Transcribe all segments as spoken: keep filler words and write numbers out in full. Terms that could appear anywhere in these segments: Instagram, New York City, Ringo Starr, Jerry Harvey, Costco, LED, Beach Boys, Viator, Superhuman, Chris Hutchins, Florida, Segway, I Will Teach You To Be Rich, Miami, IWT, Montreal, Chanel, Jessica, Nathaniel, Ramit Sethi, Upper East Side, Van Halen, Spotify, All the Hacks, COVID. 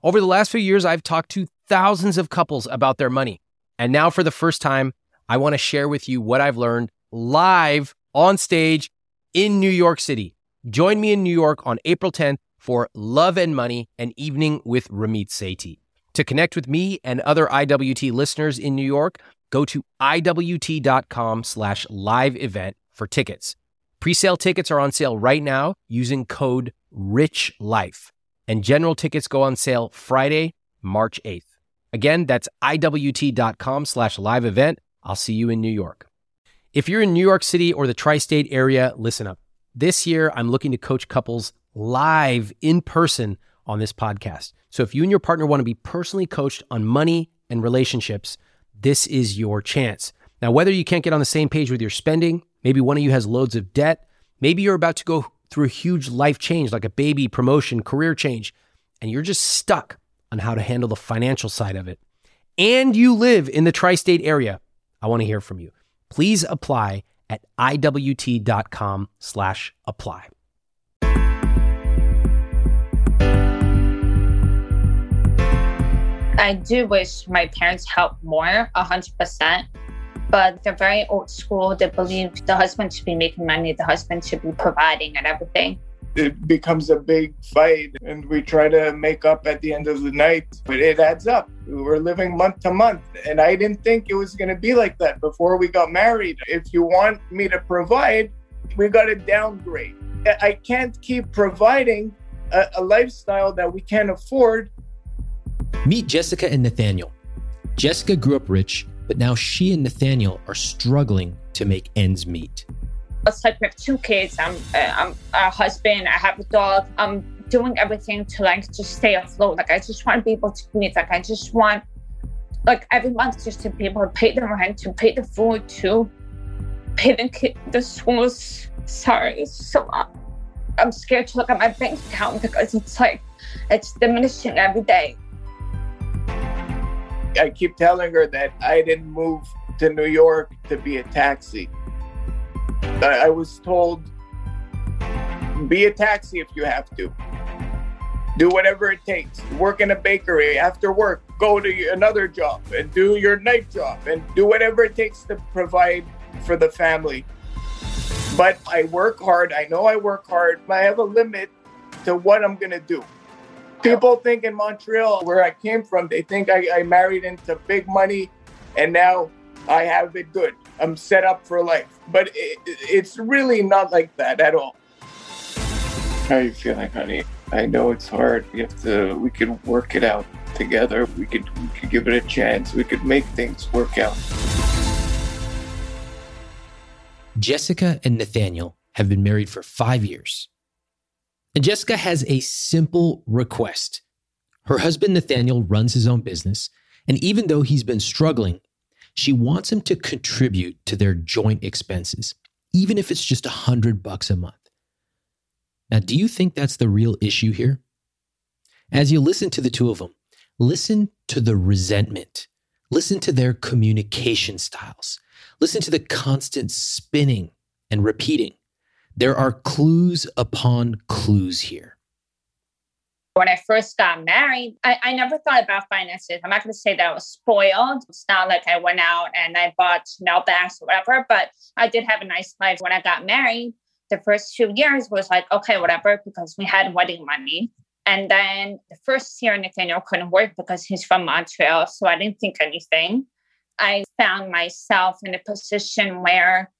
Over the last few years, I've talked to thousands of couples about their money. And now for the first time, I want to share with you what I've learned live on stage in New York City. Join me in New York on April tenth for Love and Money, an evening with Ramit Sethi. To connect with me and other I W T listeners in New York, go to I W T dot com slash live event for tickets. Pre-sale tickets are on sale right now using code RICHLIFE. And general tickets go on sale Friday, March eighth. Again, that's I W T dot com slash live event. I'll see you in New York. If you're in New York City or the tri-state area, listen up. This year, I'm looking to coach couples live in person on this podcast. So if you and your partner want to be personally coached on money and relationships, this is your chance. Now, whether you can't get on the same page with your spending, maybe one of you has loads of debt, maybe you're about to go through a huge life change like a baby, promotion, career change, and you're just stuck on how to handle the financial side of it, and you live in the tri-state area, I want to hear from you. Please apply at I W T dot com slash apply. I do wish my parents helped more, one hundred percent. But they're very old school. They believe the husband should be making money, the husband should be providing and everything. It becomes a big fight, and we try to make up at the end of the night, but it adds up. We're living month to month, and I didn't think it was going to be like that before we got married. If you want me to provide, we got to downgrade. I can't keep providing a, a lifestyle that we can't afford. Meet Jessica and Nathaniel. Jessica grew up rich, but now she and Nathaniel are struggling to make ends meet. It's like we have two kids. I'm, I'm a husband. I have a dog. I'm doing everything to like just stay afloat. Like I just want to be able to meet. Like I just want, like every month, just to be able to pay the rent, to pay the food, to pay the kid, the schools. Sorry, it's so lot. I'm scared to look at my bank account because it's like it's diminishing every day. I keep telling her that I didn't move to New York to be a taxi. I was told, be a taxi if you have to. Do whatever it takes. Work in a bakery after work. Go to another job and do your night job and do whatever it takes to provide for the family. But I work hard. I know I work hard. I have a limit to what I'm going to do. People think in Montreal, where I came from, they think I, I married into big money and now I have it good. I'm set up for life. But it, it's really not like that at all. How are you feeling, honey? I know it's hard. We have to, we could work it out together. We could, we could give it a chance. We could make things work out. Jessica and Nathaniel have been married for five years. And Jessica has a simple request. Her husband, Nathaniel, runs his own business, and even though he's been struggling, she wants him to contribute to their joint expenses, even if it's just a hundred bucks a month. Now, do you think that's the real issue here? As you listen to the two of them, listen to the resentment. Listen to their communication styles. Listen to the constant spinning and repeating. There are clues upon clues here. When I first got married, I, I never thought about finances. I'm not going to say that I was spoiled. It's not like I went out and I bought Chanel bags or whatever, but I did have a nice life. When I got married, the first two years was like, okay, whatever, because we had wedding money. And then the first year, Nathaniel couldn't work because he's from Montreal, so I didn't think anything. I found myself in a position where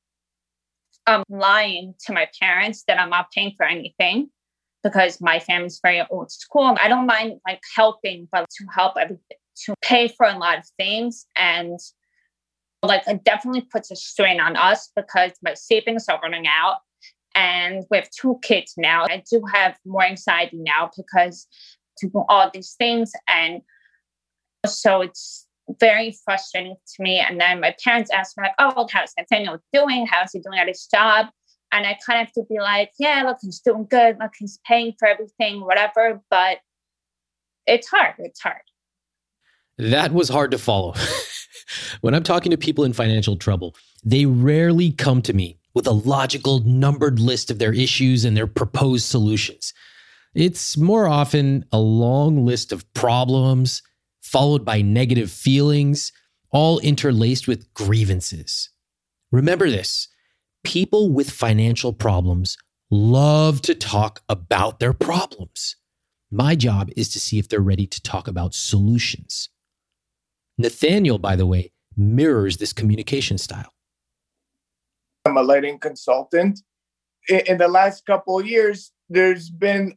I'm lying to my parents that I'm not paying for anything because my family's very old school. I don't mind like helping, but to help everything, to pay for a lot of things. And like it definitely puts a strain on us because my savings are running out and we have two kids now. I do have more anxiety now because to do all these things. And so it's very frustrating to me. And then my parents asked me, like, oh, how's Nathaniel doing? How's he doing at his job? And I kind of have to be like, yeah, look, he's doing good. Look, he's paying for everything, whatever. But it's hard. It's hard. That was hard to follow. When I'm talking to people in financial trouble, they rarely come to me with a logical, numbered list of their issues and their proposed solutions. It's more often a long list of problems followed by negative feelings, all interlaced with grievances. Remember this, people with financial problems love to talk about their problems. My job is to see if they're ready to talk about solutions. Nathaniel, by the way, mirrors this communication style. I'm a lighting consultant. In the last couple of years, there's been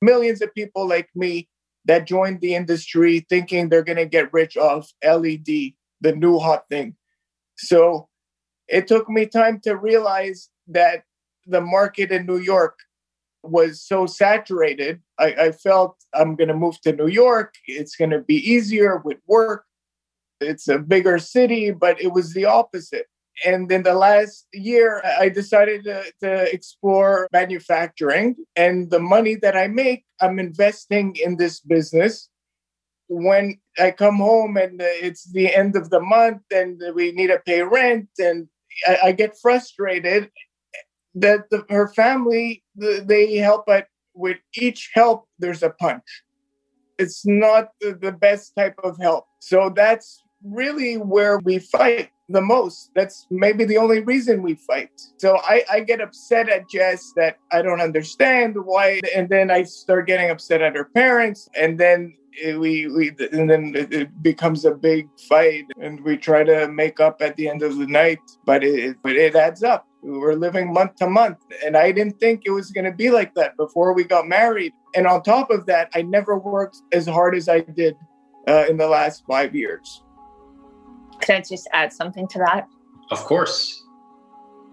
millions of people like me that joined the industry thinking they're going to get rich off L E D, the new hot thing. So it took me time to realize that the market in New York was so saturated. I, I felt I'm going to move to New York. It's going to be easier with work. It's a bigger city, but it was the opposite. And in the last year, I decided to, to explore manufacturing. And the money that I make, I'm investing in this business. When I come home and it's the end of the month and we need to pay rent, and I, I get frustrated that the, her family, they help, but with each help, there's a punch. It's not the, the best type of help. So that's really where we fight the most. That's maybe the only reason we fight. So I, I get upset at Jess that I don't understand why. And then I start getting upset at her parents. And then we, we and then it becomes a big fight. And we try to make up at the end of the night. But it, but it adds up. We were living month to month. And I didn't think it was going to be like that before we got married. And on top of that, I never worked as hard as I did uh, in the last five years. Could I just add something to that? Of course.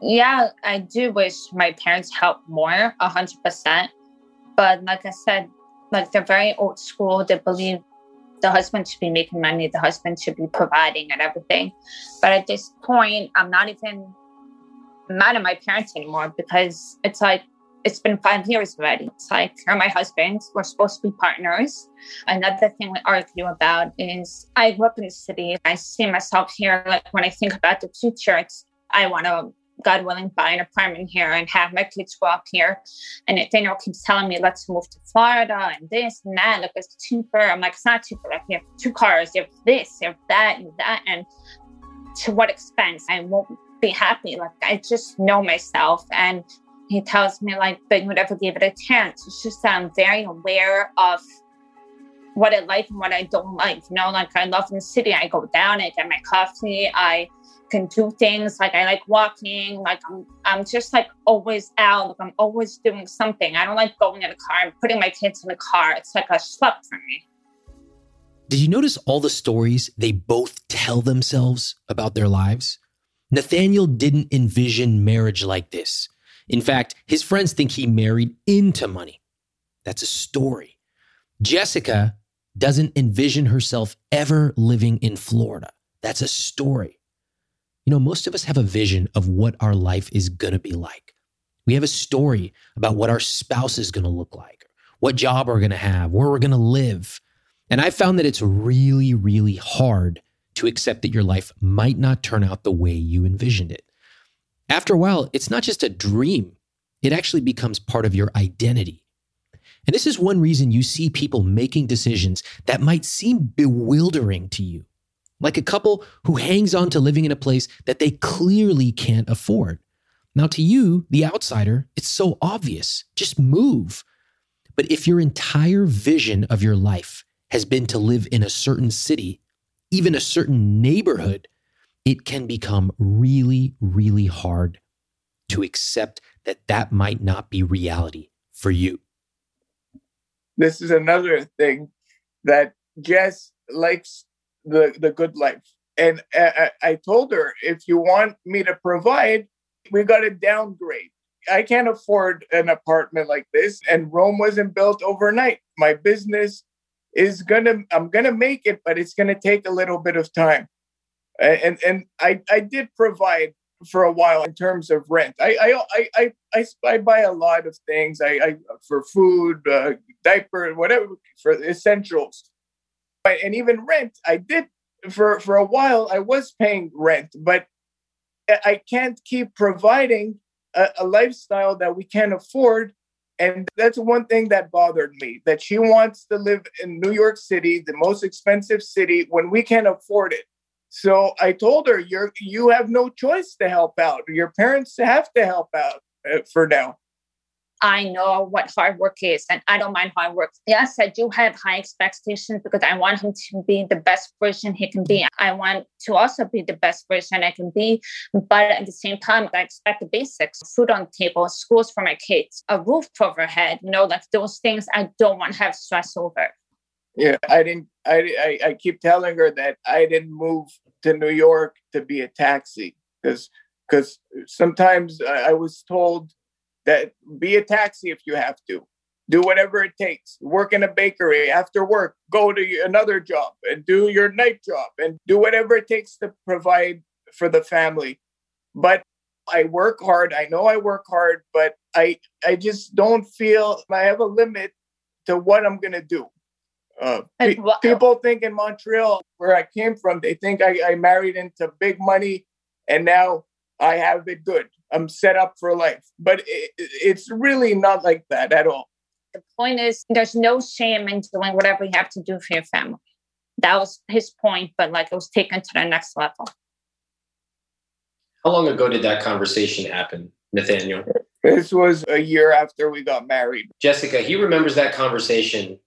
Yeah, I do wish my parents helped more, one hundred percent. But like I said, like they're very old school. They believe the husband should be making money. The husband should be providing and everything. But at this point, I'm not even mad at my parents anymore because it's like, it's been five years already. It's like, you're my husband. We're supposed to be partners. Another thing we argue about is I grew up in the city. I see myself here. Like when I think about the future, it's, I want to, God willing, buy an apartment here and have my kids grow up here. And Nathaniel keeps telling me, let's move to Florida and this and that. Look, it's cheaper. I'm like, it's not cheaper. Like you have two cars. You have this, you have that, and that. And to what expense? I won't be happy. Like I just know myself. And he tells me, like, but you would ever give it a chance. It's just that I'm very aware of what I like and what I don't like. You know, like, I love the city. I go down, I get my coffee. I can do things. Like, I like walking. Like, I'm I'm just, like, always out. Like, I'm always doing something. I don't like going in a car and putting my kids in a car. It's like a schlep for me. Did you notice all the stories they both tell themselves about their lives? Nathaniel didn't envision marriage like this. In fact, his friends think he married into money. That's a story. Jessica doesn't envision herself ever living in Florida. That's a story. You know, most of us have a vision of what our life is going to be like. We have a story about what our spouse is going to look like, what job we're going to have, where we're going to live. And I found that it's really, really hard to accept that your life might not turn out the way you envisioned it. After a while, it's not just a dream. It actually becomes part of your identity. And this is one reason you see people making decisions that might seem bewildering to you, like a couple who hangs on to living in a place that they clearly can't afford. Now, to you, the outsider, it's so obvious. Just move. But if your entire vision of your life has been to live in a certain city, even a certain neighborhood, it can become really, really hard to accept that that might not be reality for you. This is another thing that Jess likes the, the good life. And I, I told her, if you want me to provide, we got to downgrade. I can't afford an apartment like this. And Rome wasn't built overnight. My business is going to, I'm going to make it, but it's going to take a little bit of time. And and I, I did provide for a while in terms of rent. I I I I, I buy a lot of things. I, I for food, uh, diaper, whatever for essentials, and even rent. I did for for a while. I was paying rent, but I can't keep providing a, a lifestyle that we can't afford And that's one thing that bothered me, that she wants to live in New York City, the most expensive city, when we can't afford it. So I told her, you're, you have no choice to help out. Your parents have to help out uh, for now. I know what hard work is, and I don't mind hard work. Yes, I do have high expectations because I want him to be the best version he can be. I want to also be the best version I can be. But at the same time, I expect the basics, food on the table, schools for my kids, a roof overhead, you know, like those things I don't want to have stress over. Yeah, I didn't. I, I, I keep telling her that I didn't move to New York to be a taxi because because sometimes I, I was told, that be a taxi if you have to. Do whatever it takes. Work in a bakery after work. Go to another job and do your night job and do whatever it takes to provide for the family. But I work hard. I know I work hard, but I I just don't feel I have a limit to what I'm going to do. Uh, pe- people think in Montreal, where I came from, they think I, I married into big money and now I have it good. I'm set up for life. But it, it's really not like that at all. The point is, there's no shame in doing whatever you have to do for your family. That was his point, but like it was taken to the next level. How long ago did that conversation happen, Nathaniel? This was a year after we got married. Jessica, he remembers that conversation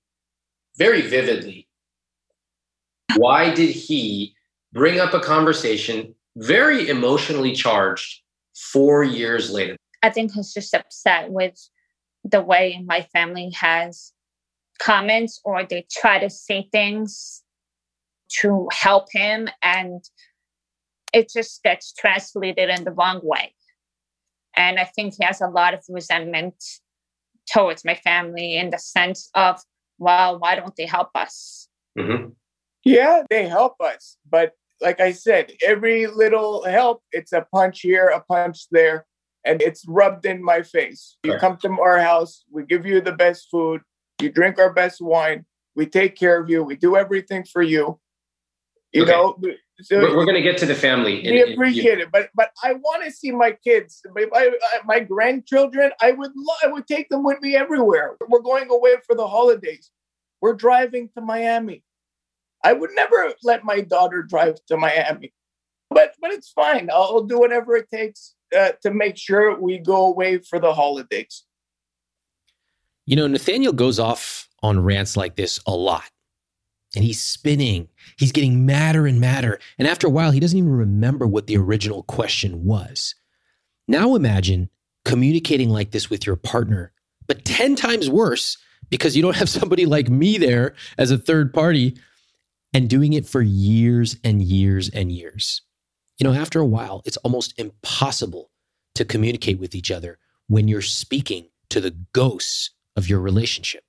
very vividly. Why did he bring up a conversation very emotionally charged four years later? I think he's just upset with the way my family has comments, or they try to say things to help him, and it just gets translated in the wrong way. And I think he has a lot of resentment towards my family in the sense of, well, why don't they help us? Mm-hmm. Yeah, they help us, but like I said, every little help, it's a punch here, a punch there, and it's rubbed in my face. You come to our house, we give you the best food, you drink our best wine, we take care of you, we do everything for you. You okay. know, so we're, we're going to get to the family. We in, appreciate in, it, but but I want to see my kids, my, my, my grandchildren. I would lo- I would take them with me everywhere. We're going away for the holidays. We're driving to Miami. I would never let my daughter drive to Miami, but but it's fine. I'll do whatever it takes uh, to make sure we go away for the holidays. You know, Nathaniel goes off on rants like this a lot, and he's spinning. He's getting madder and madder, and after a while, he doesn't even remember what the original question was. Now imagine communicating like this with your partner, but ten times worse because you don't have somebody like me there as a third party, and doing it for years and years and years. You know, after a while, it's almost impossible to communicate with each other when you're speaking to the ghosts of your relationship.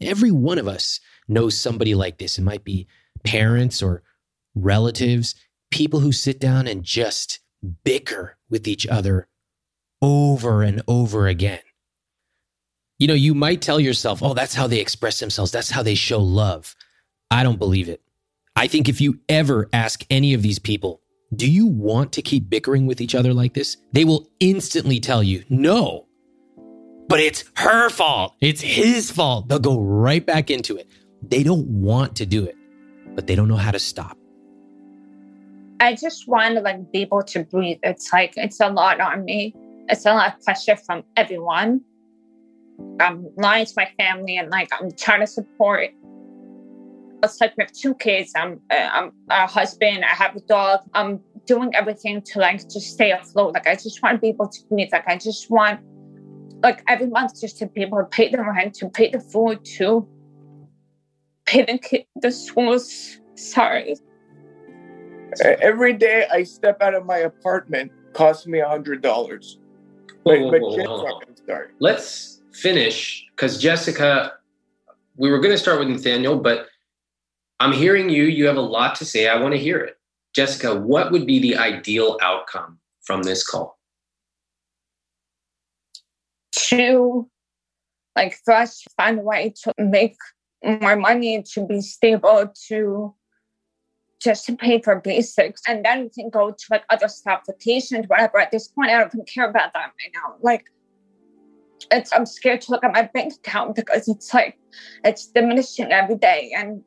Every one of us knows somebody like this. It might be parents or relatives, people who sit down and just bicker with each other over and over again. You know, you might tell yourself, oh, that's how they express themselves. That's how they show love. I don't believe it. I think if you ever ask any of these people, do you want to keep bickering with each other like this? They will instantly tell you, no. But it's her fault. It's his fault. They'll go right back into it. They don't want to do it, but they don't know how to stop. I just want to like be able to breathe. It's like, it's a lot on me. It's a lot of pressure from everyone. I'm lying to my family and like I'm trying to support It's like we have two kids. I'm, I'm a husband. I have a dog. I'm doing everything to like just stay afloat. Like I just want to be able to breathe. Like I just want, like every month, just to be able to pay the rent, to pay the food, to pay the kid, the schools. Sorry. Every day I step out of my apartment, costs me a hundred dollars. Like, whoa, whoa, whoa, whoa. Sorry. Let's finish because Jessica, we were going to start with Nathaniel, but I'm hearing you. You have a lot to say. I want to hear it. Jessica, what would be the ideal outcome from this call? To, like, for us to find a way to make more money, to be stable, to just to pay for basics. And then we can go to, like, other stuff, vacations, whatever. At this point, I don't even care about that right now. Like, it's, I'm scared to look at my bank account because it's like, it's diminishing every day. And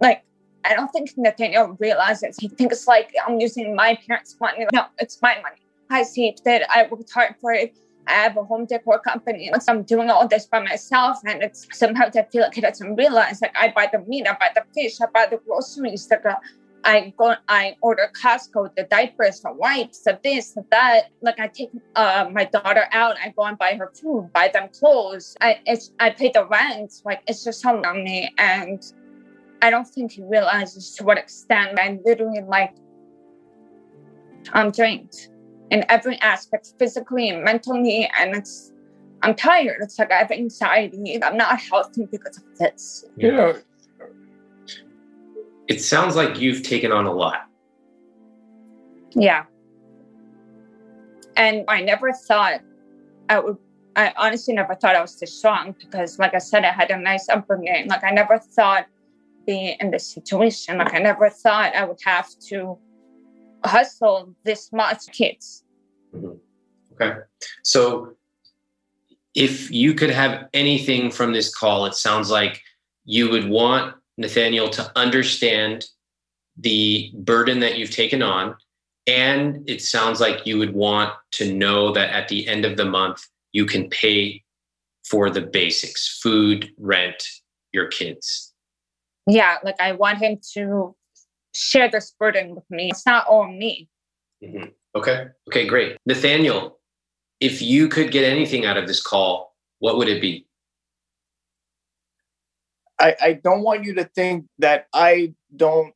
like, I don't think Nathaniel realizes. He thinks like I'm using my parents' money. No, it's my money. I saved it. I worked hard for it. I have a home decor company. So I'm doing all this by myself. And it's sometimes I feel like he doesn't realize. Like I buy the meat, I buy the fish, I buy the groceries. The, I go, I order Costco, the diapers, the wipes, the this, the that. Like I take uh, my daughter out. I go and buy her food, buy them clothes. I it's I pay the rent. Like it's just all on me. And I don't think he realizes to what extent I'm literally like, I'm drained in every aspect, physically and mentally. And it's, I'm tired. It's like I have anxiety. I'm not healthy because of this. You know, it sounds like you've taken on a lot. Yeah. And I never thought I would, I honestly never thought I was this strong because like I said, I had a nice upbringing. Like I never thought be in this situation. Like I never thought I would have to hustle this much kids. Mm-hmm. Okay. So if you could have anything from this call, it sounds like you would want Nathaniel to understand the burden that you've taken on. And it sounds like you would want to know that at the end of the month, you can pay for the basics, food, rent, your kids. Yeah, like I want him to share this burden with me. It's not all me. Mm-hmm. Okay. Okay, great. Nathaniel, if you could get anything out of this call, what would it be? I, I don't want you to think that I don't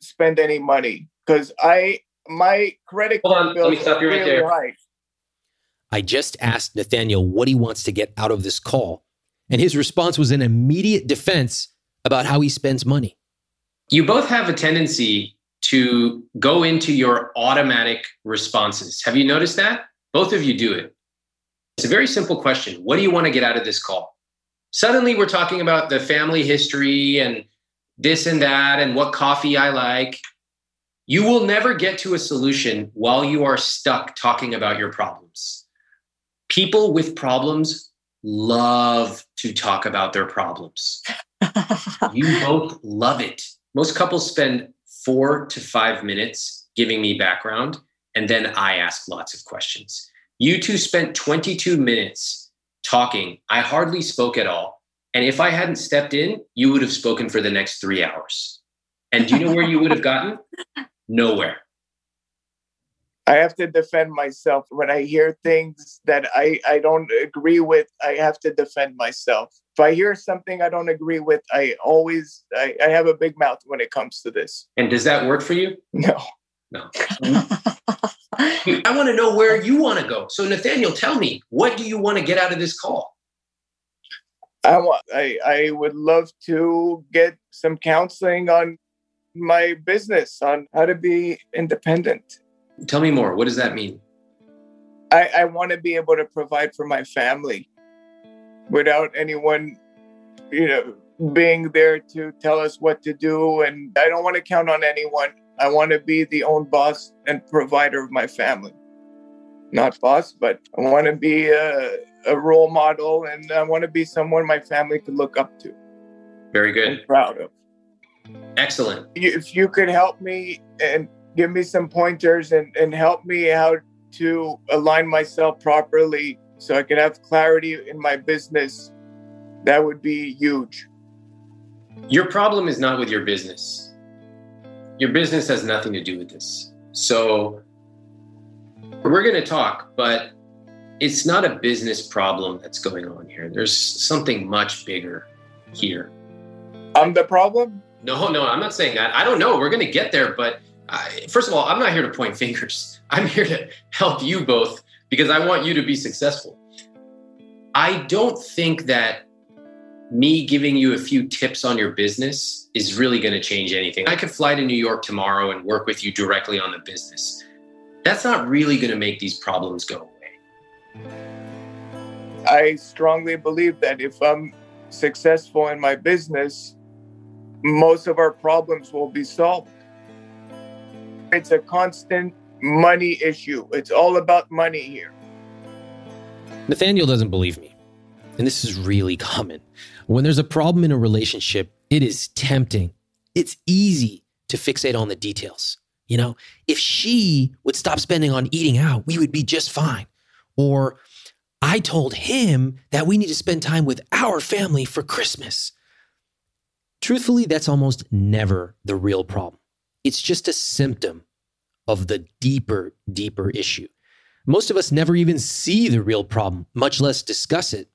spend any money because I my credit Hold card on, bill is really right high. I just asked Nathaniel what he wants to get out of this call, and his response was an immediate defense about how he spends money. You both have a tendency to go into your automatic responses. Have you noticed that? Both of you do it. It's a very simple question. What do you want to get out of this call? Suddenly we're talking about the family history and this and that and what coffee I like. You will never get to a solution while you are stuck talking about your problems. People with problems love to talk about their problems. You both love it. Most couples spend four to five minutes giving me background, and then I ask lots of questions. You two spent twenty-two minutes talking. I hardly spoke at all. And if I hadn't stepped in, you would have spoken for the next three hours. And do you know where you would have gotten? Nowhere. I have to defend myself. When I hear things that I, I don't agree with, I have to defend myself. If I hear something I don't agree with, I always, I, I have a big mouth when it comes to this. And does that work for you? No. No. I want to know where you want to go. So Nathaniel, tell me, what do you want to get out of this call? I want, I, I would love to get some counseling on my business, on how to be independent. Tell me more. What does that mean? I, I want to be able to provide for my family without anyone, you know, being there to tell us what to do. And I don't want to count on anyone. I want to be the own boss and provider of my family. Not boss, but I want to be a, a role model, and I want to be someone my family can look up to. Very good. And proud of. Excellent. If you could help me and give me some pointers and, and help me how to align myself properly so I can have clarity in my business, that would be huge. Your problem is not with your business. Your business has nothing to do with this. So we're going to talk, but it's not a business problem that's going on here. There's something much bigger here. I'm the problem? No, no, I'm not saying that. I don't know. We're going to get there. But I, first of all, I'm not here to point fingers. I'm here to help you both, because I want you to be successful. I don't think that me giving you a few tips on your business is really going to change anything. I could fly to New York tomorrow and work with you directly on the business. That's not really going to make these problems go away. I strongly believe that if I'm successful in my business, most of our problems will be solved. It's a constant money issue. It's all about money here. Nathaniel doesn't believe me. And this is really common. When there's a problem in a relationship, it is tempting. It's easy to fixate on the details. You know, if she would stop spending on eating out, we would be just fine. Or I told him that we need to spend time with our family for Christmas. Truthfully, that's almost never the real problem. It's just a symptom of the deeper, deeper issue. Most of us never even see the real problem, much less discuss it,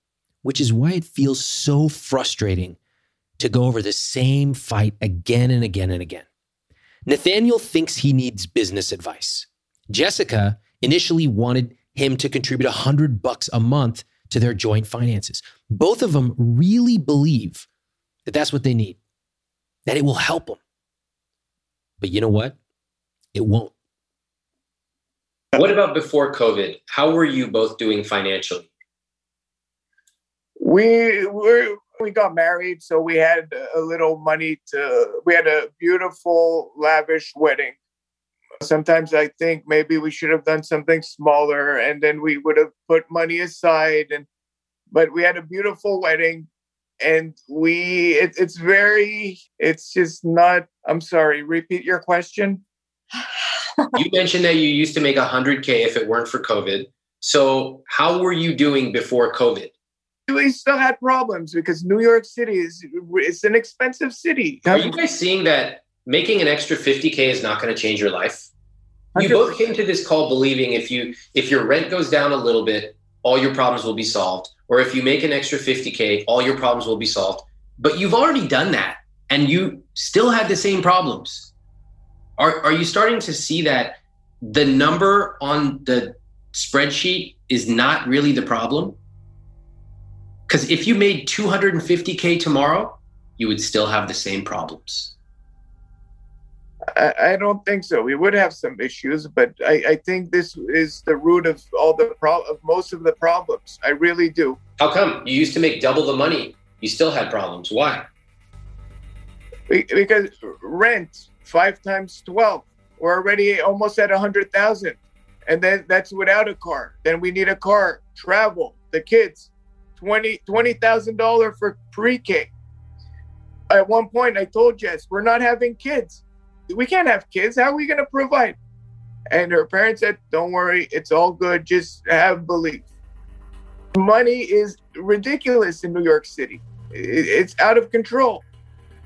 which is why it feels so frustrating to go over the same fight again and again and again. Nathaniel thinks he needs business advice. Jessica initially wanted him to contribute one hundred bucks a month to their joint finances. Both of them really believe that that's what they need, that it will help them. But you know what? It won't. What about before COVID? How were you both doing financially? We were, we got married, so we had a little money to, we had a beautiful, lavish wedding. Sometimes I think maybe we should have done something smaller and then we would have put money aside. And but we had a beautiful wedding and we, it, it's very, it's just not, I'm sorry, repeat your question. You mentioned that you used to make one hundred K if it weren't for COVID. So how were you doing before COVID? We still had problems because New York City is it's an expensive city. Are you guys seeing that making an extra fifty K is not going to change your life? You one hundred percent. Both came to this call believing if you if your rent goes down a little bit, all your problems will be solved. Or if you make an extra fifty K, all your problems will be solved. But you've already done that and you still had the same problems. Are are you starting to see that the number on the spreadsheet is not really the problem? Because if you made two hundred fifty K tomorrow, you would still have the same problems. I, I don't think so. We would have some issues, but I, I think this is the root of all the pro- of most of the problems. I really do. How come? You used to make double the money. You still had problems. Why? Be- because rent, five times twelve. We're already almost at one hundred thousand. And then that's without a car. Then we need a car, travel, the kids. twenty thousand dollars for pre-K. At one point, I told Jess, we're not having kids. We can't have kids. How are we going to provide? And her parents said, don't worry. It's all good. Just have belief. Money is ridiculous in New York City. It's out of control.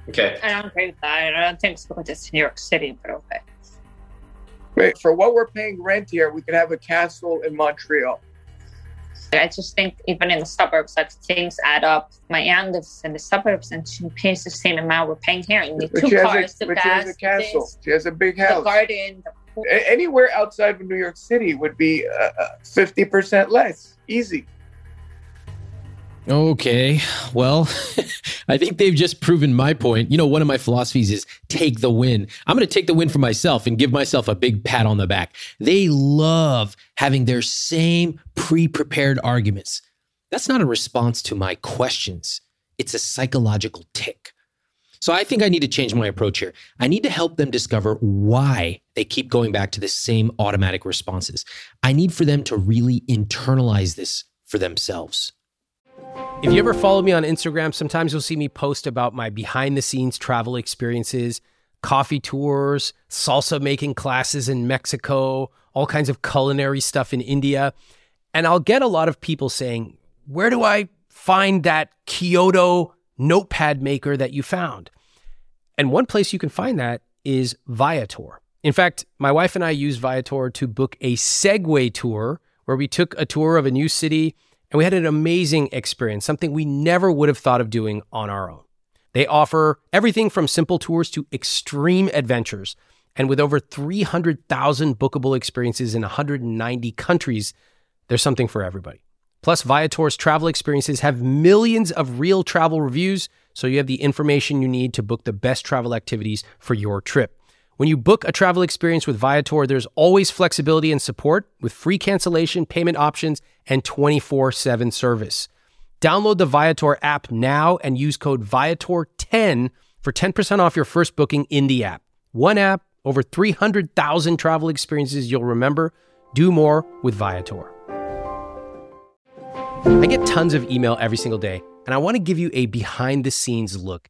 Okay. I don't think that. I don't think it's because it's New York City, but okay. Wait, for what we're paying rent here, we could have a castle in Montreal. I just think even in the suburbs, like things add up. My aunt lives in the suburbs and she pays the same amount we're paying here. You need two cars, the gas, she has a castle. Things, she has a big house. The garden. The pool. Anywhere outside of New York City would be uh, fifty percent less. Easy. Okay. Well, I think they've just proven my point. You know, one of my philosophies is take the win. I'm going to take the win for myself and give myself a big pat on the back. They love having their same pre-prepared arguments. That's not a response to my questions. It's a psychological tick. So I think I need to change my approach here. I need to help them discover why they keep going back to the same automatic responses. I need for them to really internalize this for themselves. If you ever follow me on Instagram, sometimes you'll see me post about my behind-the-scenes travel experiences, coffee tours, salsa-making classes in Mexico, all kinds of culinary stuff in India. And I'll get a lot of people saying, where do I find that Kyoto notepad maker that you found? And one place you can find that is Viator. In fact, my wife and I used Viator to book a Segway tour where we took a tour of a new city. And we had an amazing experience, something we never would have thought of doing on our own. They offer everything from simple tours to extreme adventures. And with over three hundred thousand bookable experiences in one hundred ninety countries, there's something for everybody. Plus, Viator's travel experiences have millions of real travel reviews, so you have the information you need to book the best travel activities for your trip. When you book a travel experience with Viator, there's always flexibility and support with free cancellation, payment options, and twenty-four seven service. Download the Viator app now and use code Viator ten for ten percent off your first booking in the app. One app, over three hundred thousand travel experiences you'll remember. Do more with Viator. I get tons of email every single day, and I want to give you a behind-the-scenes look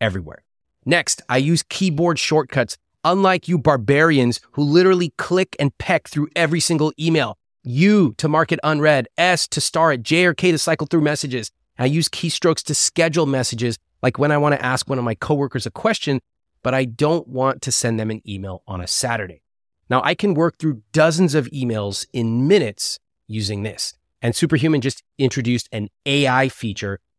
everywhere. Next, I use keyboard shortcuts, unlike you barbarians who literally click and peck through every single email. U to mark it unread, S to star it, J or K to cycle through messages. I use keystrokes to schedule messages, like when I want to ask one of my coworkers a question, but I don't want to send them an email on a Saturday. Now, I can work through dozens of emails in minutes using this. And Superhuman just introduced an A I feature,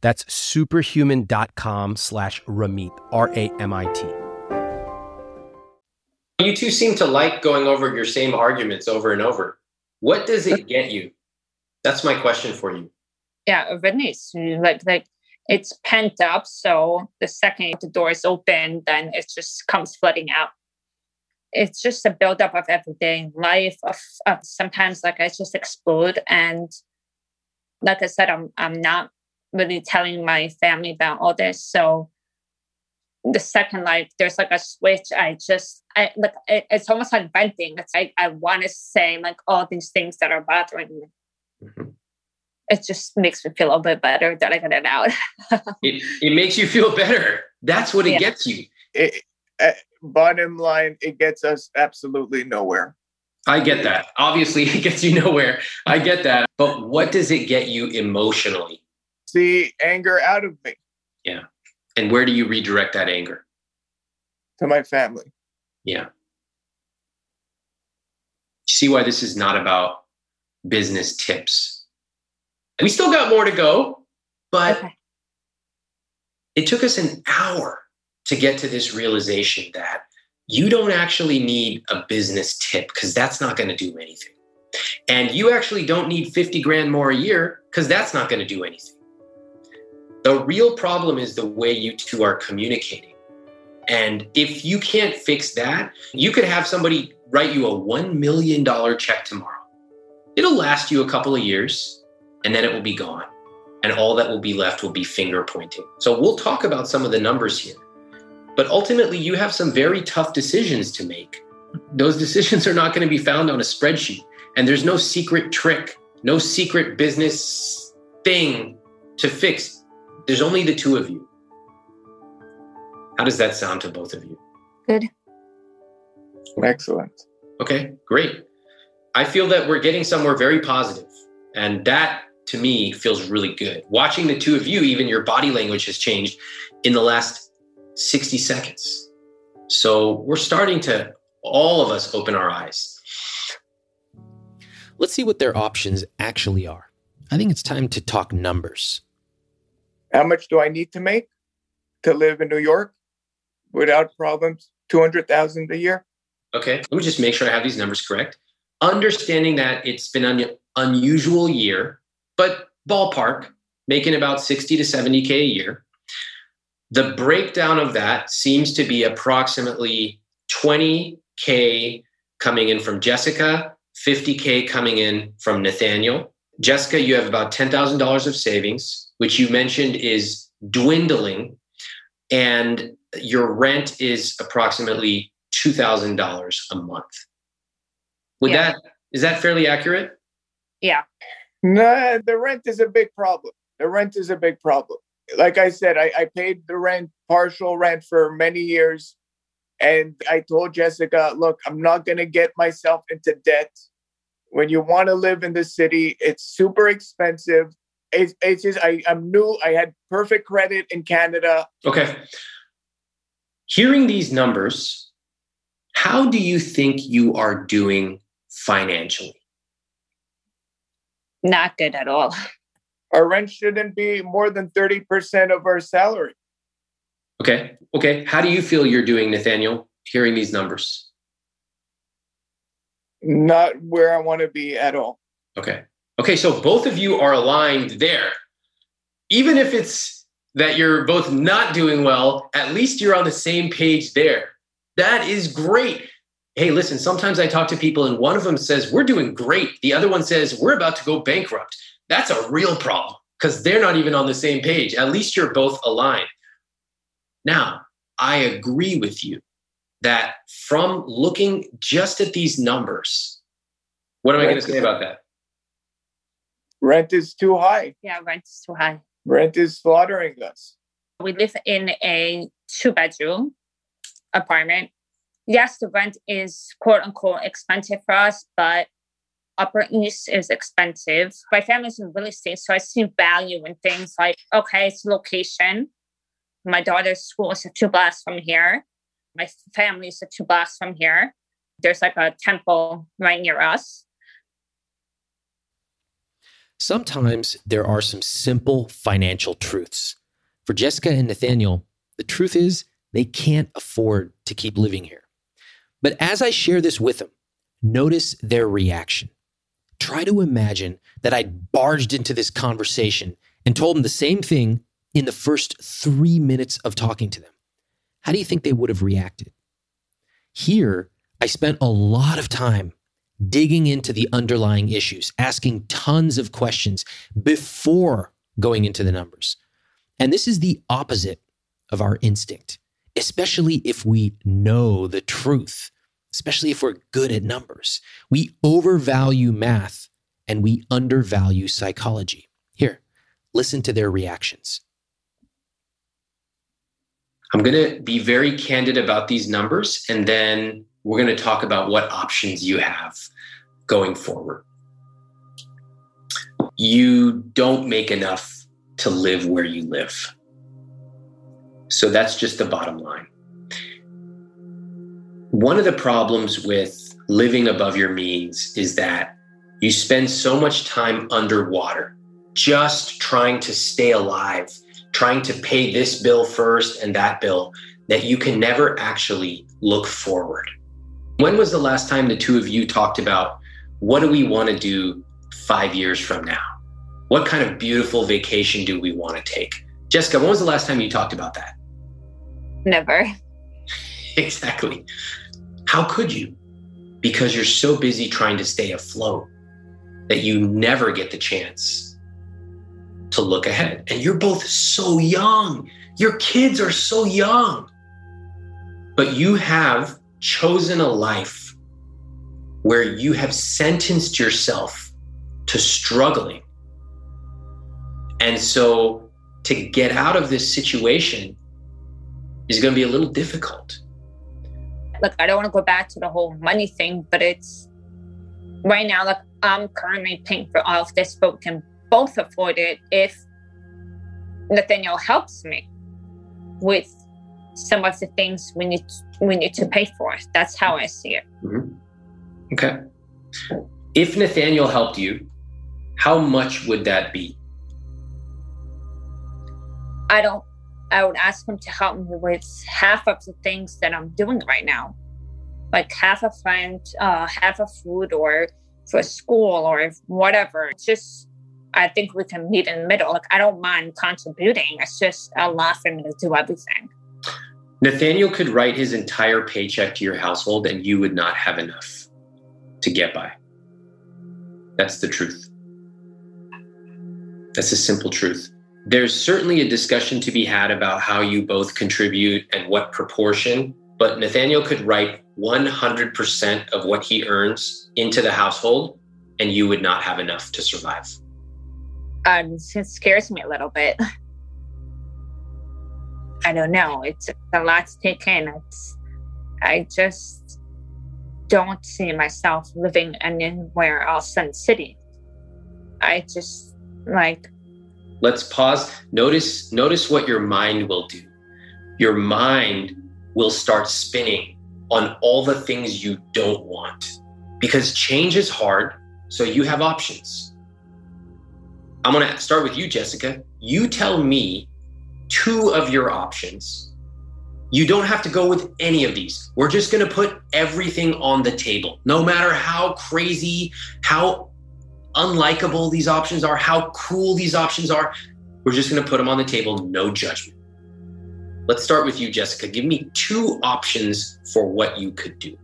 That's superhuman.com slash Ramit, R A M I T. You two seem to like going over your same arguments over and over. What does it get you? That's my question for you. Yeah, Venice. Like, like it's pent up, so the second the door is open, then it just comes flooding out. It's just a buildup of everyday life. Of, of sometimes, like, I just explode, and like I said, I'm I'm not really telling my family about all this. So the second, like, there's like a switch. I just I like it, it's almost like venting. It's, I I want to say like all these things that are bothering me. Mm-hmm. It just makes me feel a little bit better that I got it out. it, it makes you feel better. That's what it yeah. gets you. It, uh, bottom line, it gets us absolutely nowhere. I get that. Obviously, it gets you nowhere. I get that. But what does it get you emotionally? The anger out of me. Yeah. And where do you redirect that anger? To my family. Yeah. See why this is not about business tips. We still got more to go, but okay. It took us an hour to get to this realization that you don't actually need a business tip because that's not going to do anything. And you actually don't need fifty grand more a year because that's not going to do anything. The real problem is the way you two are communicating. And if you can't fix that, you could have somebody write you a one million dollars check tomorrow. It'll last you a couple of years, and then it will be gone. And all that will be left will be finger pointing. So we'll talk about some of the numbers here. But ultimately, you have some very tough decisions to make. Those decisions are not going to be found on a spreadsheet. And there's no secret trick, no secret business thing to fix. There's only the two of you. How does that sound to both of you? Good. Excellent. Okay, great. I feel that we're getting somewhere very positive, and that to me feels really good. Watching the two of you, even your body language has changed in the last sixty seconds. So we're starting to, all of us, open our eyes. Let's see what their options actually are. I think it's time to talk numbers. How much do I need to make to live in New York without problems? two hundred thousand dollars a year? Okay, let me just make sure I have these numbers correct. Understanding that it's been an unusual year, but ballpark, making about sixty to seventy K a year. The breakdown of that seems to be approximately twenty K coming in from Jessica, fifty K coming in from Nathaniel. Jessica, you have about ten thousand dollars of savings, which you mentioned is dwindling, and your rent is approximately two thousand dollars a month. Would yeah. that, is that fairly accurate? Yeah. No, the rent is a big problem. The rent is a big problem. Like I said, I, I paid the rent, partial rent for many years. And I told Jessica, look, I'm not going to get myself into debt. When you want to live in the city, it's super expensive. it's, it's just, I, I'm new. I had perfect credit in Canada. Okay. Hearing these numbers, how do you think you are doing financially? Not good at all. Our rent shouldn't be more than thirty percent of our salary. Okay. Okay. How do you feel you're doing, Nathaniel, hearing these numbers? Not where I want to be at all. Okay. Okay. So both of you are aligned there. Even if it's that you're both not doing well, at least you're on the same page there. That is great. Hey, listen, sometimes I talk to people and one of them says, we're doing great. The other one says, we're about to go bankrupt. That's a real problem because they're not even on the same page. At least you're both aligned. Now, I agree with you that from looking just at these numbers, what am I going to say about that? Rent is too high. Yeah, rent is too high. Rent is slaughtering us. We live in a two-bedroom apartment. Yes, the rent is quote-unquote expensive for us, but Upper East is expensive. My family's in real estate, so I see value in things like, okay, it's location. My daughter's school is two blocks from here. My family is two blocks from here. There's like a temple right near us. Sometimes there are some simple financial truths. For Jessica and Nathaniel, the truth is they can't afford to keep living here. But as I share this with them, notice their reaction. Try to imagine that I barged into this conversation and told them the same thing in the first three minutes of talking to them. How do you think they would have reacted? Here, I spent a lot of time digging into the underlying issues, asking tons of questions before going into the numbers. And this is the opposite of our instinct, especially if we know the truth, especially if we're good at numbers. We overvalue math and we undervalue psychology. Here, listen to their reactions. I'm going to be very candid about these numbers, and then we're going to talk about what options you have going forward. You don't make enough to live where you live. So that's just the bottom line. One of the problems with living above your means is that you spend so much time underwater, just trying to stay alive, trying to pay this bill first and that bill, that you can never actually look forward. When was the last time the two of you talked about what do we want to do five years from now? What kind of beautiful vacation do we want to take? Jessica, when was the last time you talked about that? Never. Exactly. How could you? Because you're so busy trying to stay afloat that you never get the chance to look ahead. And you're both so young. Your kids are so young. But you have chosen a life where you have sentenced yourself to struggling. And so to get out of this situation is going to be a little difficult. Look, I don't want to go back to the whole money thing, but it's right now, like I'm currently paying for all of this, but we can both afford it if Nathaniel helps me with some of the things we need to, we need to pay for. That's how I see it. Mm-hmm. Okay. If Nathaniel helped you, how much would that be? I don't, I would ask him to help me with half of the things that I'm doing right now. Like half a rent, uh, half of food or for school or whatever. It's just, I think we can meet in the middle. Like, I don't mind contributing. It's just a lot for me to do everything. Nathaniel could write his entire paycheck to your household and you would not have enough to get by. That's the truth. That's the simple truth. There's certainly a discussion to be had about how you both contribute and what proportion, but Nathaniel could write one hundred percent of what he earns into the household and you would not have enough to survive. Um, it scares me a little bit. I don't know. It's a lot to take in. It's, I just don't see myself living anywhere else in the city. I just, like, Let's pause. Notice, notice what your mind will do. Your mind will start spinning on all the things you don't want, because change is hard. So you have options. I'm going to start with you, Jessica. You tell me two of your options. You don't have to go with any of these. We're just going to put everything on the table, no matter how crazy, how unlikable these options are, how cool these options are. We're just going to put them on the table. No judgment. Let's start with you, Jessica. Give me two options for what you could do.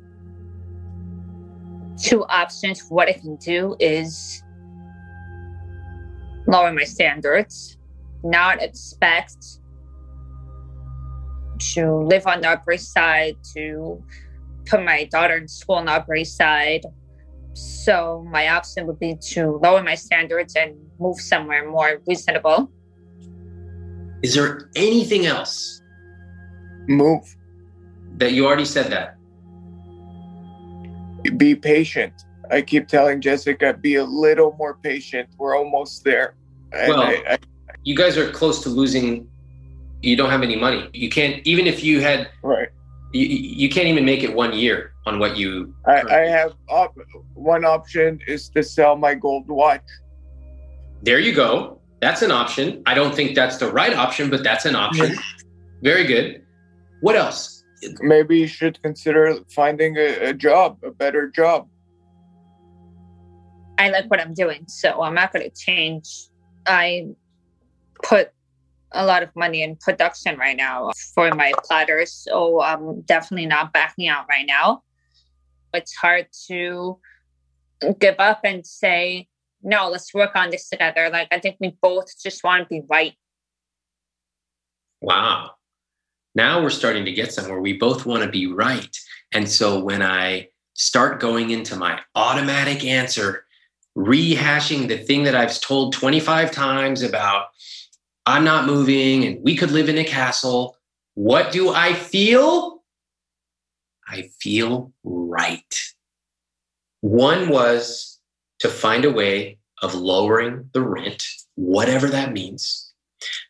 Two options for what I can do is lower my standards, not expect to live on the Upper East Side, to put my daughter in school on the Upper East Side. So my option would be to lower my standards and move somewhere more reasonable. Is there anything else? Move. That you already said that. Be patient. I keep telling Jessica, be a little more patient. We're almost there. And well, I, I, you guys are close to losing. You don't have any money. You can't, even if you had, right. you, you can't even make it one year on what you. I, I have op- one option is to sell my gold watch. There you go. That's an option. I don't think that's the right option, but that's an option. Very good. What else? Maybe you should consider finding a, a job, a better job. I like what I'm doing, so I'm not going to change. I put a lot of money in production right now for my platters, so I'm definitely not backing out right now. It's hard to give up and say, no, let's work on this together. Like, I think we both just want to be right. Wow. Now we're starting to get somewhere. We both want to be right. And so when I start going into my automatic answer, rehashing the thing that I've told twenty-five times about, I'm not moving and we could live in a castle. What do I feel? I feel right. One was to find a way of lowering the rent, whatever that means.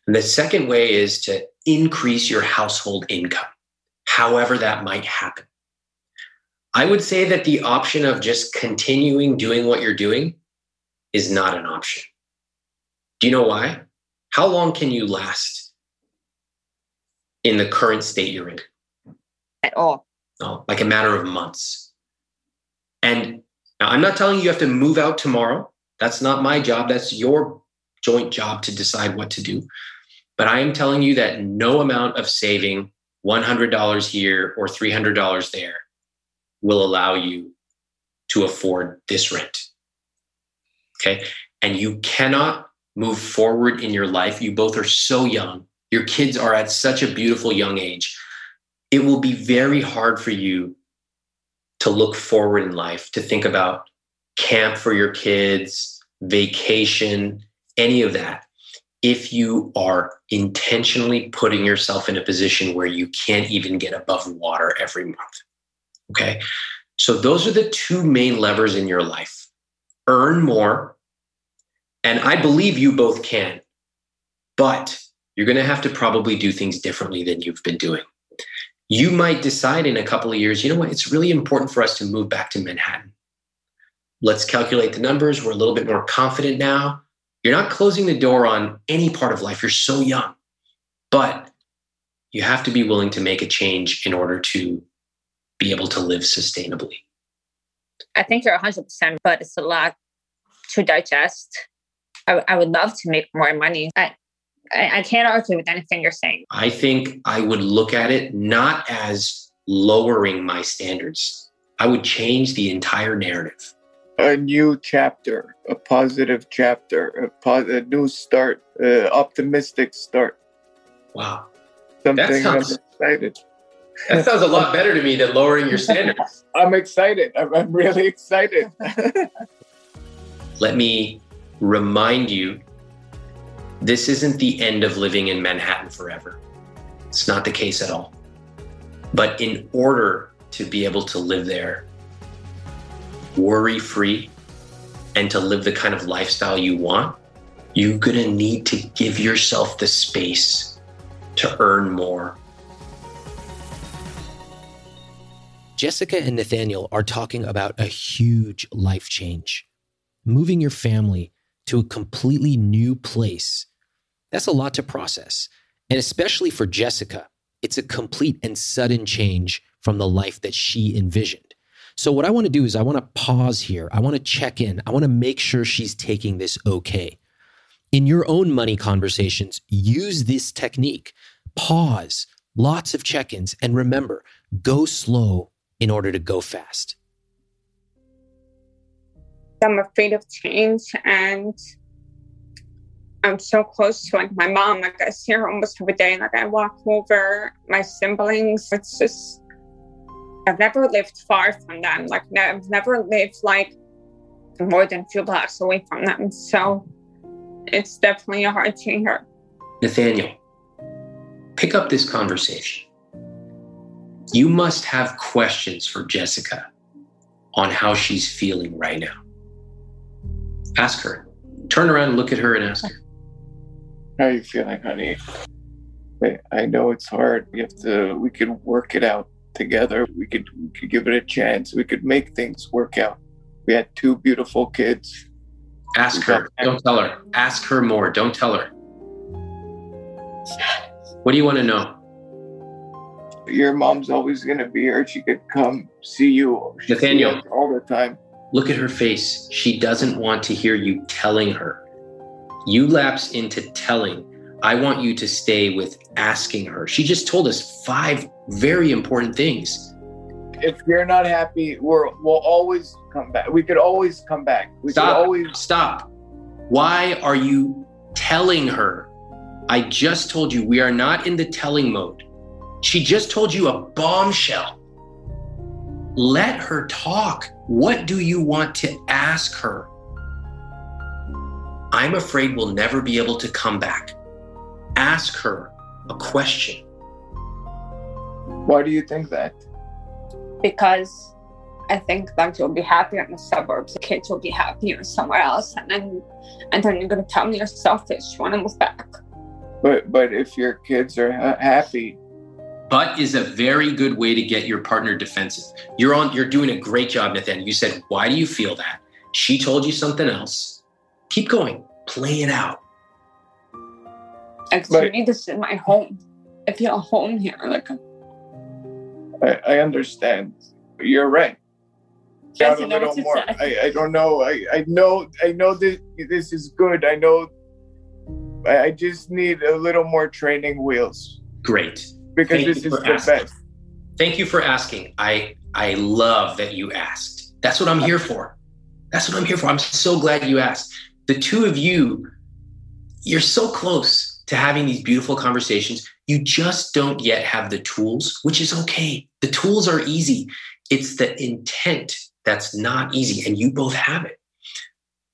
And the second way is to increase your household income, however that might happen. I would say that the option of just continuing doing what you're doing is not an option. Do you know why? How long can you last in the current state you're in? At all. No, like a matter of months. And now I'm not telling you you have to move out tomorrow. That's not my job. That's your joint job to decide what to do. But I am telling you that no amount of saving one hundred dollars here or three hundred dollars there will allow you to afford this rent. Okay. And you cannot move forward in your life. You both are so young. Your kids are at such a beautiful young age. It will be very hard for you to look forward in life, to think about camp for your kids, vacation, any of that, if you are intentionally putting yourself in a position where you can't even get above water every month. Okay. So those are the two main levers in your life. Earn more. And I believe you both can, but you're going to have to probably do things differently than you've been doing. You might decide in a couple of years, you know what? It's really important for us to move back to Manhattan. Let's calculate the numbers. We're a little bit more confident now. You're not closing the door on any part of life. You're so young, but you have to be willing to make a change in order to be able to live sustainably. I think you're one hundred percent, but it's a lot to digest. I, I would love to make more money. I, I, I can't argue with anything you're saying. I think I would look at it not as lowering my standards. I would change the entire narrative. A new chapter, a positive chapter, a, pos- a new start, uh, optimistic start. Wow. Something that sounds, I'm excited. That sounds a lot better to me than lowering your standards. I'm excited. I'm, I'm really excited. Let me remind you, this isn't the end of living in Manhattan forever. It's not the case at all. But in order to be able to live there, worry-free, and to live the kind of lifestyle you want, you're going to need to give yourself the space to earn more. Jessica and Nathaniel are talking about a huge life change. Moving your family to a completely new place. That's a lot to process. And especially for Jessica, it's a complete and sudden change from the life that she envisioned. So what I want to do is I want to pause here. I want to check in. I want to make sure she's taking this okay. In your own money conversations, use this technique. Pause, lots of check-ins, and remember, go slow in order to go fast. I'm afraid of change, and I'm so close to like my mom. Like I see her almost every day. Like I walk over my siblings. It's just I've never lived far from them. Like no, I've never lived like more than two blocks away from them. So it's definitely a hard thing here. Nathaniel, pick up this conversation. You must have questions for Jessica on how she's feeling right now. Ask her. Turn around and look at her and ask her. How are you feeling, honey? I know it's hard. We have to. We can work it out together. We could, we could give it a chance. We could make things work out. We had two beautiful kids. Ask her. Don't tell her. Ask her more. Don't tell her. What do you want to know? Your mom's always going to be here. She could come see you. Nathaniel. All the time. Look at her face. She doesn't want to hear you telling her. You lapse into telling. I want you to stay with asking her. She just told us five very important things. If you're not happy, we're, we'll always come back. We could always come back. We Stop. Could always- Stop. Why are you telling her? I just told you we are not in the telling mode. She just told you a bombshell. Let her talk. What do you want to ask her? I'm afraid we'll never be able to come back. Ask her a question. Why do you think that? Because I think that you'll be happier in the suburbs. The kids will be happier somewhere else. And then, and then you're going to tell me you're selfish. You want to move back. But, but if your kids are ha- happy... But is a very good way to get your partner defensive. You're on. You're doing a great job, Nathaniel. You said, why do you feel that? She told you something else. Keep going. Play it out. Like, but, me, this is my home. I feel home here. Like I, I understand. You're right. Yes, I, know more. I, I don't know. I, I know. I know this. This is good. I know. I, I just need a little more training wheels. Great. Because this is the best. Thank you for asking. I I love that you asked. That's what I'm here for. That's what I'm here for. I'm so glad you asked. The two of you, you're so close to having these beautiful conversations. You just don't yet have the tools, which is okay. The tools are easy. It's the intent that's not easy, and you both have it.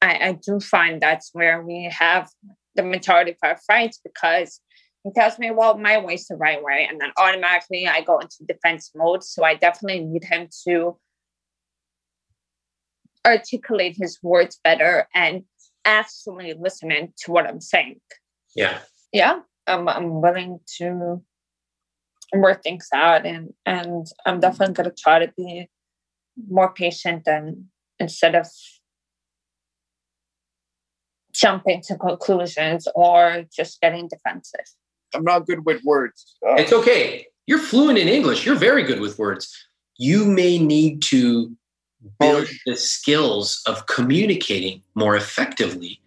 I, I do find that's where we have the majority of our fights, because he tells me, well, my way's the right way. And then automatically I go into defense mode. So I definitely need him to articulate his words better and actually listening to what I'm saying. Yeah. Yeah. I'm, I'm willing to work things out. And, and I'm definitely going to try to be more patient and instead of jumping to conclusions or just getting defensive. I'm not good with words. Uh, it's okay. You're fluent in English. You're very good with words. You may need to build the skills of communicating more effectively,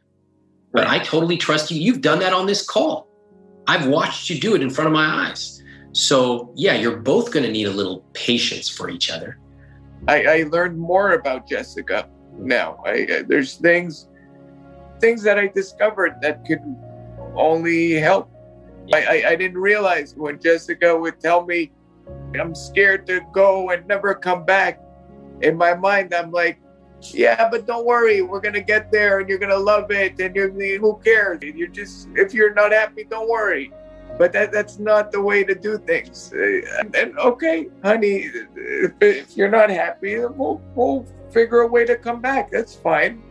but right. I totally trust you. You've done that on this call. I've watched you do it in front of my eyes. So yeah, you're both going to need a little patience for each other. I, I learned more about Jessica now. I, I, there's things, things that I discovered that could only help. I, I, I didn't realize when Jessica would tell me, I'm scared to go and never come back. In my mind, I'm like, yeah, but don't worry. We're going to get there and you're going to love it. And you're, who cares? You're just, if you're not happy, don't worry. But that that's not the way to do things. And, and okay, honey, if, if you're not happy, we'll, we'll figure a way to come back. That's fine.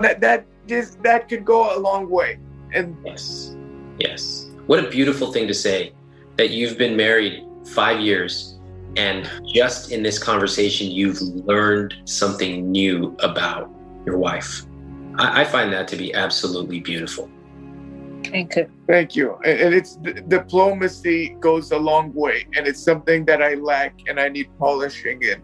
That, that this, that could go a long way. And yes, yes. What a beautiful thing to say, that you've been married five years and just in this conversation, you've learned something new about your wife. I, I find that to be absolutely beautiful. Thank you. Thank you. And it's diplomacy goes a long way. And it's something that I lack and I need polishing in.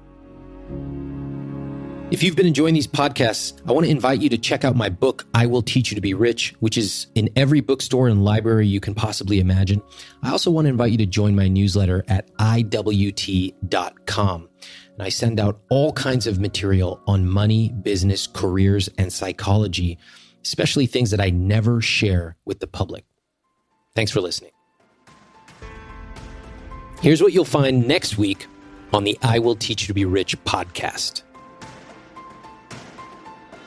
If you've been enjoying these podcasts, I want to invite you to check out my book, I Will Teach You To Be Rich, which is in every bookstore and library you can possibly imagine. I also want to invite you to join my newsletter at I W T dot com. And I send out all kinds of material on money, business, careers, and psychology, especially things that I never share with the public. Thanks for listening. Here's what you'll find next week on the I Will Teach You To Be Rich podcast.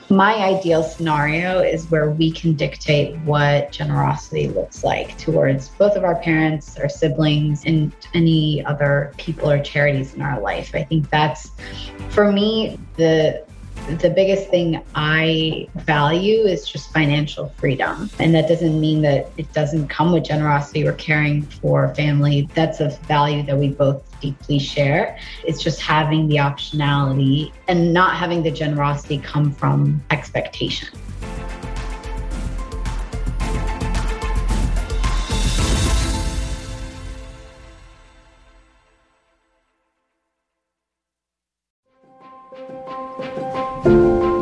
My ideal scenario is where we can dictate what generosity looks like towards both of our parents, our siblings, and any other people or charities in our life. I think that's, for me, the the biggest thing I value is just financial freedom. And that doesn't mean that it doesn't come with generosity or caring for family. That's a value that we both deeply share. It's just having the optionality and not having the generosity come from expectation.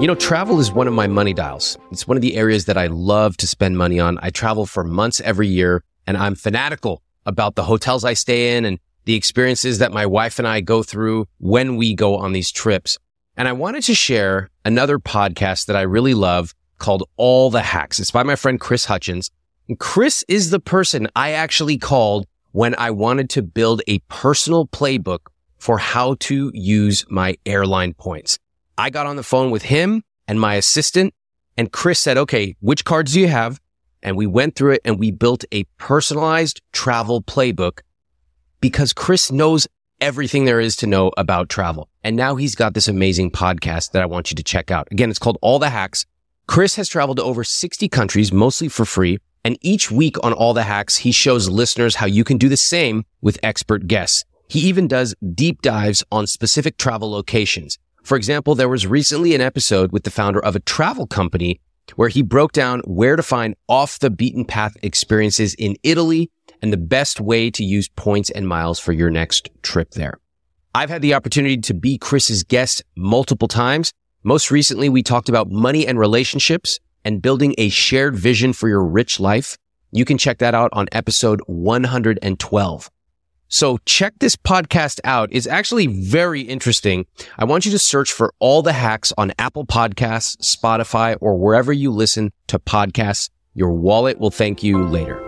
You know, travel is one of my money dials. It's one of the areas that I love to spend money on. I travel for months every year, and I'm fanatical about the hotels I stay in and the experiences that my wife and I go through when we go on these trips. And I wanted to share another podcast that I really love called All the Hacks. It's by my friend Chris Hutchins. And Chris is the person I actually called when I wanted to build a personal playbook for how to use my airline points. I got on the phone with him and my assistant, and Chris said, okay, which cards do you have? And we went through it and we built a personalized travel playbook because Chris knows everything there is to know about travel. And now he's got this amazing podcast that I want you to check out. Again, it's called All the Hacks. Chris has traveled to over sixty countries, mostly for free. And each week on All the Hacks, he shows listeners how you can do the same with expert guests. He even does deep dives on specific travel locations. For example, there was recently an episode with the founder of a travel company where he broke down where to find off-the-beaten-path experiences in Italy and the best way to use points and miles for your next trip there. I've had the opportunity to be Chris's guest multiple times. Most recently, we talked about money and relationships and building a shared vision for your rich life. You can check that out on episode one hundred twelve. So check this podcast out. It's actually very interesting. I want you to search for All the Hacks on Apple Podcasts, Spotify, or wherever you listen to podcasts. Your wallet will thank you later.